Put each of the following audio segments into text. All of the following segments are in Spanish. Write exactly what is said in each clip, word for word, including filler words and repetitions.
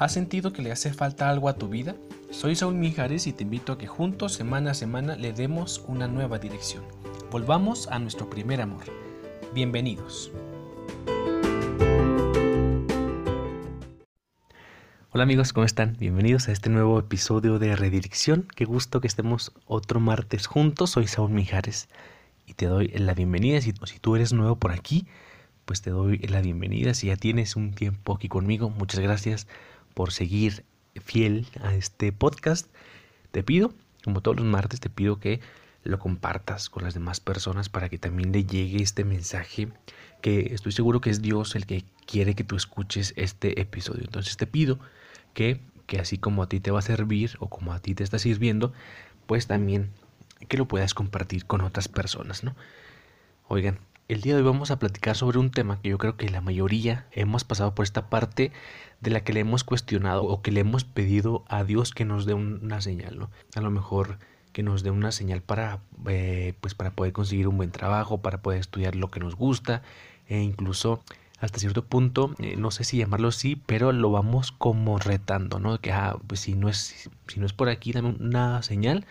¿Has sentido que le hace falta algo a tu vida? Soy Saúl Mijares y te invito a que juntos, semana a semana, le demos una nueva dirección. Volvamos a nuestro primer amor. Bienvenidos. Hola amigos, ¿cómo están? Bienvenidos a este nuevo episodio de Redirección. Qué gusto que estemos otro martes juntos. Soy Saúl Mijares y te doy la bienvenida. Si, si tú eres nuevo por aquí, pues te doy la bienvenida. Si ya tienes un tiempo aquí conmigo, muchas gracias por seguir fiel a este podcast. Te pido, como todos los martes, te pido que lo compartas con las demás personas para que también le llegue este mensaje, que estoy seguro que es Dios el que quiere que tú escuches este episodio. Entonces te pido que, que así como a ti te va a servir o como a ti te está sirviendo, pues también que lo puedas compartir con otras personas, ¿no? Oigan, el día de hoy vamos a platicar sobre un tema que yo creo que la mayoría hemos pasado por esta parte de la que le hemos cuestionado o que le hemos pedido a Dios que nos dé una señal, ¿no? A lo mejor que nos dé una señal para, eh, pues para poder conseguir un buen trabajo, para poder estudiar lo que nos gusta e incluso hasta cierto punto, eh, no sé si llamarlo así, pero lo vamos como retando, ¿no? Que ah, pues si no es, si no es por aquí, dame una señal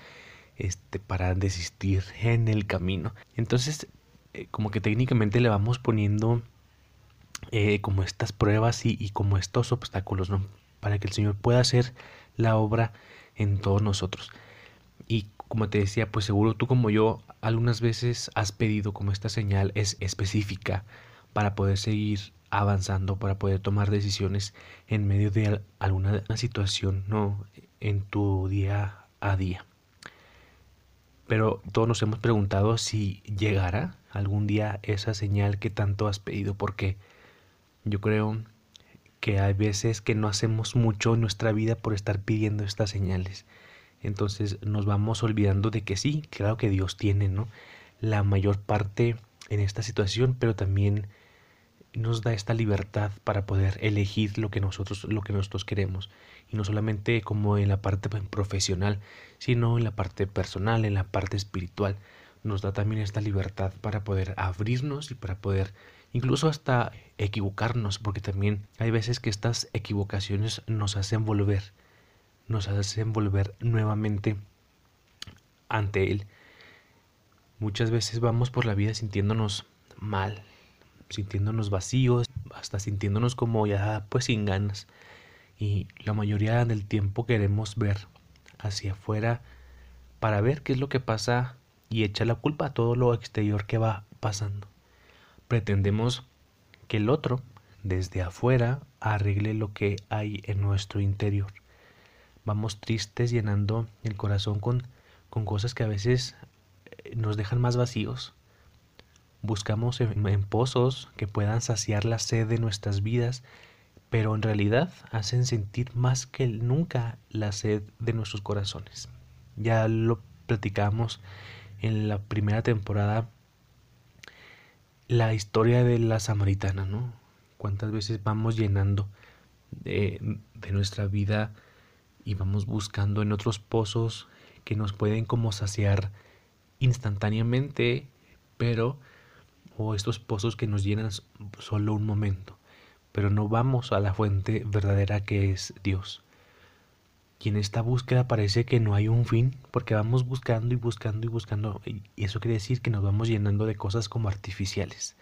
este, para desistir en el camino. Entonces, eh, como que técnicamente le vamos poniendo eh, como estas pruebas y, y como estos obstáculos, ¿no? Para que el Señor pueda hacer la obra en todos nosotros. Y como te decía, pues seguro tú como yo algunas veces has pedido como esta señal es específica para poder seguir avanzando, para poder tomar decisiones en medio de alguna situación, ¿no? En tu día a día. Pero todos nos hemos preguntado si llegará algún día esa señal que tanto has pedido, porque yo creo que hay veces que no hacemos mucho en nuestra vida por estar pidiendo estas señales. Entonces nos vamos olvidando de que sí, claro que Dios tiene, ¿no?, la mayor parte en esta situación, pero también nos da esta libertad para poder elegir lo que nosotros, lo que nosotros queremos. Y no solamente como en la parte profesional, sino en la parte personal, en la parte espiritual. Nos da también esta libertad para poder abrirnos y para poder incluso hasta equivocarnos, porque también hay veces que estas equivocaciones nos hacen volver, nos hacen volver nuevamente ante Él. Muchas veces vamos por la vida sintiéndonos mal, sintiéndonos vacíos, hasta sintiéndonos como ya pues sin ganas. Y la mayoría del tiempo queremos ver hacia afuera para ver qué es lo que pasa y echar la culpa a todo lo exterior que va pasando. Pretendemos que el otro, desde afuera, arregle lo que hay en nuestro interior. Vamos tristes, llenando el corazón con, con cosas que a veces nos dejan más vacíos. Buscamos en, en pozos que puedan saciar la sed de nuestras vidas, pero en realidad hacen sentir más que nunca la sed de nuestros corazones. Ya lo platicamos en la primera temporada, la historia de la samaritana, ¿no? Cuántas veces vamos llenando de, de nuestra vida y vamos buscando en otros pozos que nos pueden como saciar instantáneamente, pero o estos pozos que nos llenan solo un momento, pero no vamos a la fuente verdadera que es Dios. Y en esta búsqueda parece que no hay un fin, porque vamos buscando y buscando y buscando, y eso quiere decir que nos vamos llenando de cosas como artificiales.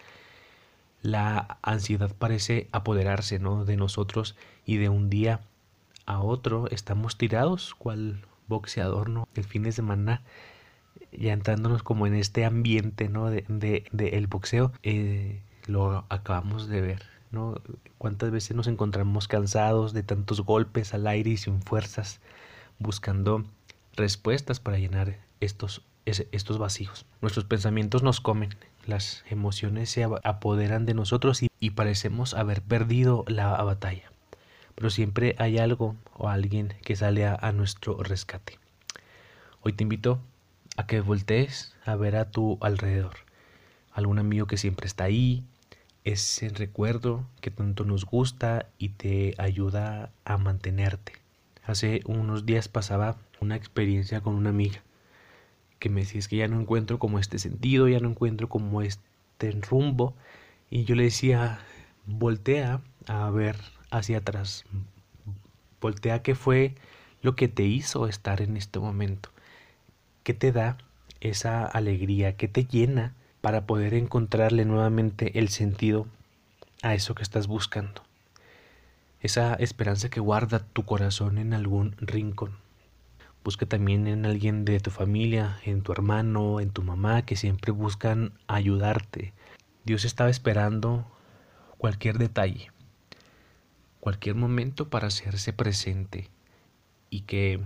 La ansiedad parece apoderarse, ¿no?, de nosotros, y de un día a otro estamos tirados cual boxeador, ¿no?, el fin de semana, ya entrándonos como en este ambiente, ¿no?, de, de, de el boxeo. Eh, lo acabamos de ver, ¿no? Cuántas veces nos encontramos cansados de tantos golpes al aire y sin fuerzas, buscando respuestas para llenar estos, estos vacíos. Nuestros pensamientos nos comen, las emociones se apoderan de nosotros y, y parecemos haber perdido la batalla. Pero siempre hay algo o alguien que sale a, a nuestro rescate. Hoy te invito a que voltees a ver a tu alrededor. Algún amigo que siempre está ahí, ese recuerdo que tanto nos gusta y te ayuda a mantenerte. Hace unos días pasaba una experiencia con una amiga que me decía: es que ya no encuentro como este sentido, ya no encuentro como este rumbo. Y yo le decía: voltea a ver hacia atrás, Voltea qué fue lo que te hizo estar en este momento. ¿Qué te da esa alegría? ¿Qué te llena para poder encontrarle nuevamente el sentido a eso que estás buscando? Esa esperanza que guarda tu corazón en algún rincón. Busca también en alguien de tu familia, en tu hermano, en tu mamá, que siempre buscan ayudarte. Dios estaba esperando cualquier detalle, cualquier momento para hacerse presente y que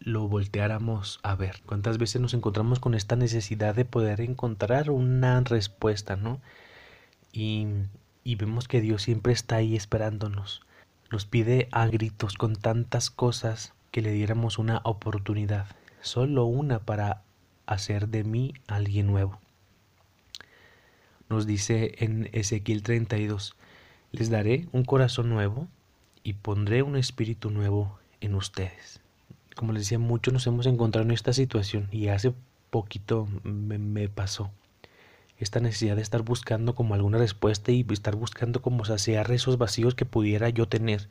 lo volteáramos a ver. ¿Cuántas veces nos encontramos con esta necesidad de poder encontrar una respuesta, no? Y, y vemos que Dios siempre está ahí esperándonos. Nos pide a gritos con tantas cosas que le diéramos una oportunidad, solo una, para hacer de mí alguien nuevo. Nos dice en Ezequiel treinta y dos, les daré un corazón nuevo y pondré un espíritu nuevo en ustedes. Como les decía, muchos nos hemos encontrado en esta situación y hace poquito me, me pasó esta necesidad de estar buscando como alguna respuesta y estar buscando como saciar esos vacíos que pudiera yo tener.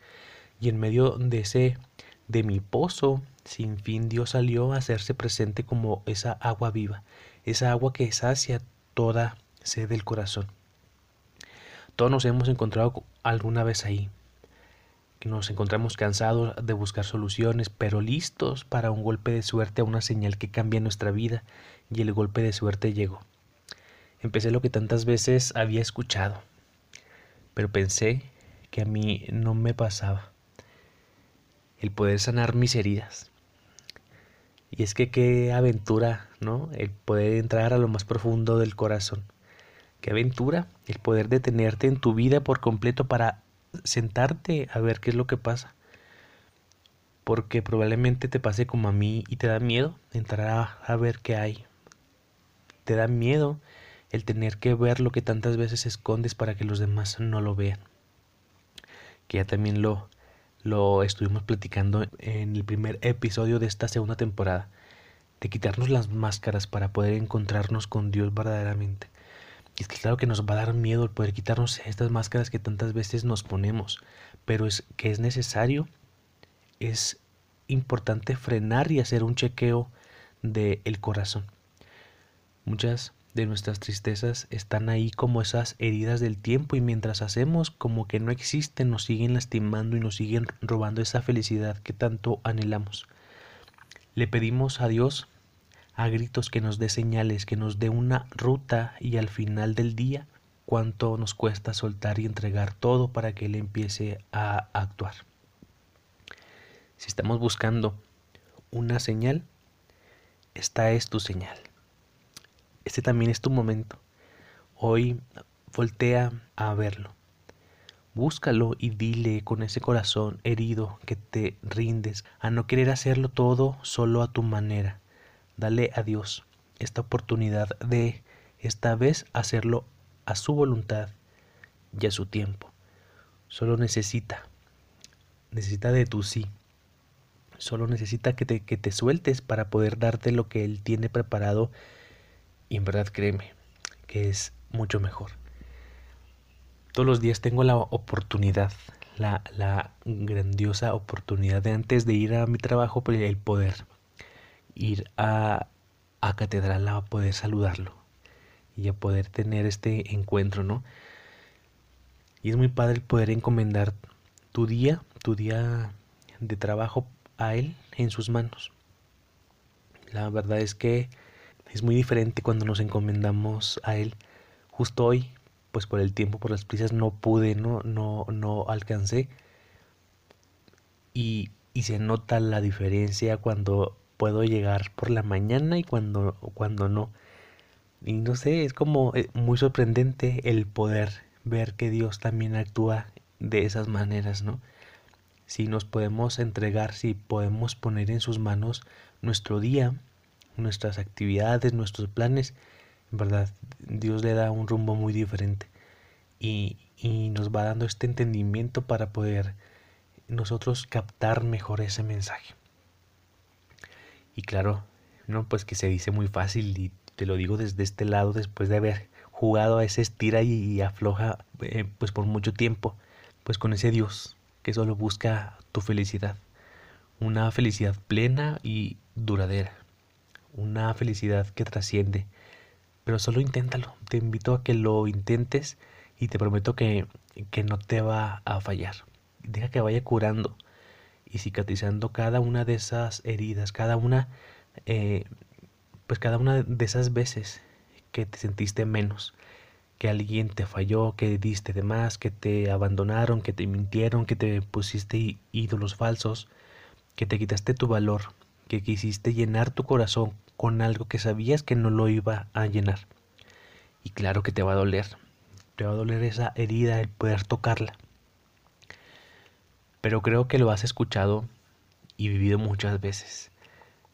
Y en medio de ese, de mi pozo sin fin, Dios salió a hacerse presente como esa agua viva, esa agua que sacia toda sed del corazón. Todos nos hemos encontrado alguna vez ahí. Nos encontramos cansados de buscar soluciones, pero listos para un golpe de suerte, a una señal que cambia nuestra vida, y el golpe de suerte llegó. Empecé lo que tantas veces había escuchado, pero pensé que a mí no me pasaba, el poder sanar mis heridas. Y es que qué aventura, ¿no? El poder entrar a lo más profundo del corazón. Qué aventura el poder detenerte en tu vida por completo para sentarte a ver qué es lo que pasa, porque probablemente te pase como a mí y te da miedo entrar a, a ver qué hay. Te da miedo el tener que ver lo que tantas veces escondes para que los demás no lo vean, que ya también lo, lo estuvimos platicando en el primer episodio de esta segunda temporada, de quitarnos las máscaras para poder encontrarnos con Dios verdaderamente. Y es que claro que nos va a dar miedo el poder quitarnos estas máscaras que tantas veces nos ponemos, pero es que es necesario, es importante frenar y hacer un chequeo del corazón. Muchas de nuestras tristezas están ahí como esas heridas del tiempo, y mientras hacemos como que no existen, nos siguen lastimando y nos siguen robando esa felicidad que tanto anhelamos. Le pedimos a Dios a gritos que nos dé señales, que nos dé una ruta, y al final del día, cuánto nos cuesta soltar y entregar todo para que Él empiece a actuar. Si estamos buscando una señal, esta es tu señal. Este también es tu momento. Hoy voltea a verlo. Búscalo y dile con ese corazón herido que te rindes a no querer hacerlo todo solo a tu manera. Dale a Dios esta oportunidad de, esta vez, hacerlo a su voluntad y a su tiempo. Solo necesita, necesita de tu sí. Solo necesita que te, que te sueltes para poder darte lo que Él tiene preparado. Y en verdad, créeme, que es mucho mejor. Todos los días tengo la oportunidad, la, la grandiosa oportunidad de, antes de ir a mi trabajo, el poder ir a, a catedral a poder saludarlo y a poder tener este encuentro, ¿no? Y es muy padre el poder encomendar tu día, tu día de trabajo a Él, en sus manos. La verdad es que es muy diferente cuando nos encomendamos a Él. Justo hoy, pues por el tiempo, por las prisas, no pude, no, no, no alcancé. Y, y se nota la diferencia cuando puedo llegar por la mañana y cuando, cuando no. Y no sé, es como muy sorprendente el poder ver que Dios también actúa de esas maneras, ¿no? Si nos podemos entregar, si podemos poner en sus manos nuestro día, nuestras actividades, nuestros planes, en verdad, Dios le da un rumbo muy diferente. Y, y nos va dando este entendimiento para poder nosotros captar mejor ese mensaje. Y claro, no, pues que se dice muy fácil, y te lo digo desde este lado después de haber jugado a ese estira y afloja eh, pues por mucho tiempo, pues con ese Dios que solo busca tu felicidad, una felicidad plena y duradera, una felicidad que trasciende. Pero solo inténtalo, te invito a que lo intentes y te prometo que, que no te va a fallar. Deja que vaya curando y cicatrizando cada una de esas heridas, cada una, eh, pues cada una de esas veces que te sentiste menos, que alguien te falló, que diste de más, que te abandonaron, que te mintieron, que te pusiste ídolos falsos, que te quitaste tu valor, que quisiste llenar tu corazón con algo que sabías que no lo iba a llenar. Y claro que te va a doler, te va a doler esa herida, el poder tocarla. Pero creo que lo has escuchado y vivido muchas veces,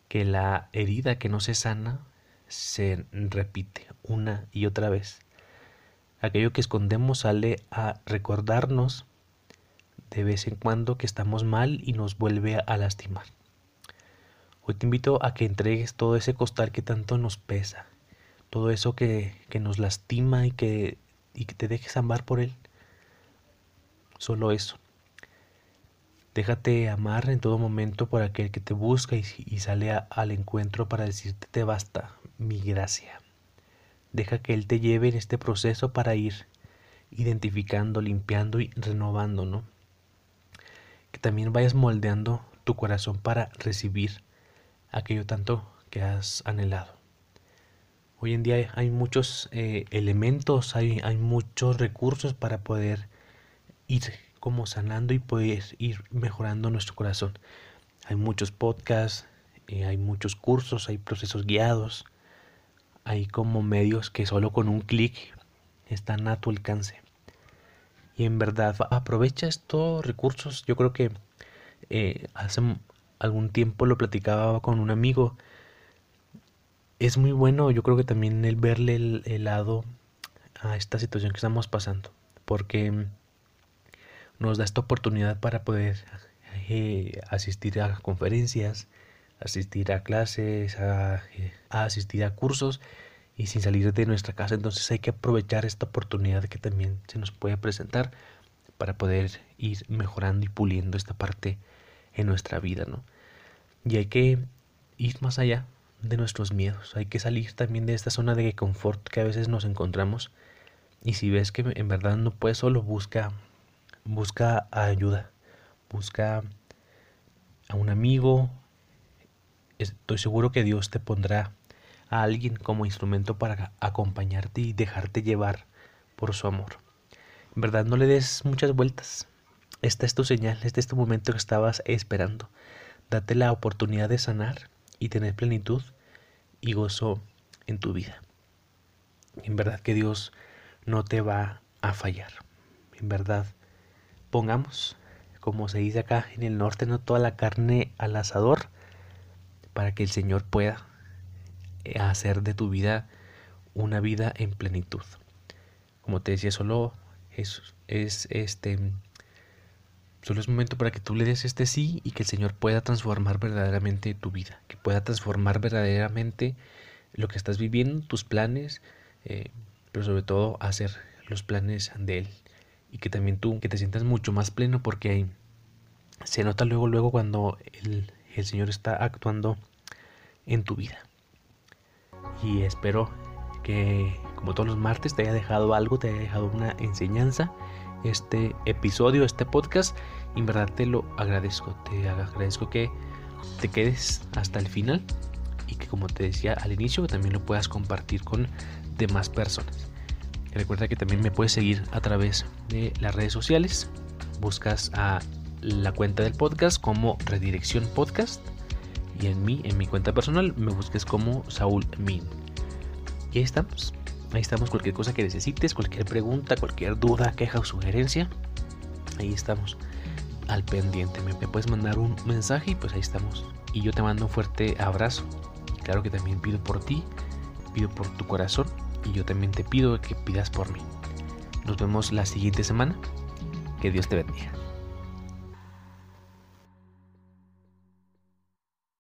que la herida que no se sana se repite una y otra vez. Aquello que escondemos sale a recordarnos de vez en cuando que estamos mal y nos vuelve a lastimar. Hoy te invito a que entregues todo ese costal que tanto nos pesa, todo eso que, que nos lastima y que, y que te dejes amar por él. Solo eso. Déjate amar en todo momento por aquel que te busca y, y sale a, al encuentro para decirte: te basta, mi gracia. Deja que él te lleve en este proceso para ir identificando, limpiando y renovando, ¿no? Que también vayas moldeando tu corazón para recibir aquello tanto que has anhelado. Hoy en día hay muchos eh, elementos, hay, hay muchos recursos para poder ir como sanando y poder ir mejorando nuestro corazón. Hay muchos podcasts, eh, hay muchos cursos, hay procesos guiados, hay como medios que solo con un clic están a tu alcance. Y en verdad, aprovecha estos recursos. Yo creo que eh, hace algún tiempo lo platicaba con un amigo. Es muy bueno, yo creo que también el verle el, el lado a esta situación que estamos pasando, porque nos da esta oportunidad para poder eh, asistir a conferencias, asistir a clases, a, eh, a asistir a cursos y sin salir de nuestra casa. Entonces hay que aprovechar esta oportunidad que también se nos puede presentar para poder ir mejorando y puliendo esta parte en nuestra vida, ¿no? Y hay que ir más allá de nuestros miedos, hay que salir también de esta zona de confort que a veces nos encontramos. Y si ves que en verdad no puedes solo, busca busca ayuda, busca a un amigo. Estoy seguro que Dios te pondrá a alguien como instrumento para acompañarte y dejarte llevar por su amor. En verdad, no le des muchas vueltas. Esta es tu señal, este es tu momento que estabas esperando. Date la oportunidad de sanar y tener plenitud y gozo en tu vida. En verdad que Dios no te va a fallar. En verdad, pongamos, como se dice acá en el norte, no toda la carne al asador, para que el Señor pueda hacer de tu vida una vida en plenitud. Como te decía, solo es, es este solo es momento para que tú le des este sí y que el Señor pueda transformar verdaderamente tu vida, que pueda transformar verdaderamente lo que estás viviendo, tus planes, eh, pero sobre todo hacer los planes de Él, y que también tú que te sientas mucho más pleno, porque se nota luego luego cuando el, el Señor está actuando en tu vida. Y espero que, como todos los martes, te haya dejado algo, te haya dejado una enseñanza este episodio, este podcast. En verdad te lo agradezco, te agradezco que te quedes hasta el final y que, como te decía al inicio, también lo puedas compartir con demás personas. Y recuerda que también me puedes seguir a través de las redes sociales. Buscas a la cuenta del podcast como Redirección Podcast. Y en mí, en mi cuenta personal, me busques como Saúl Min. Y ahí estamos. Ahí estamos. Cualquier cosa que necesites, cualquier pregunta, cualquier duda, queja o sugerencia, ahí estamos al pendiente. Me, me puedes mandar un mensaje y pues ahí estamos. Y yo te mando un fuerte abrazo. Y claro que también pido por ti, pido por tu corazón. Y yo también te pido que pidas por mí. Nos vemos la siguiente semana. Que Dios te bendiga.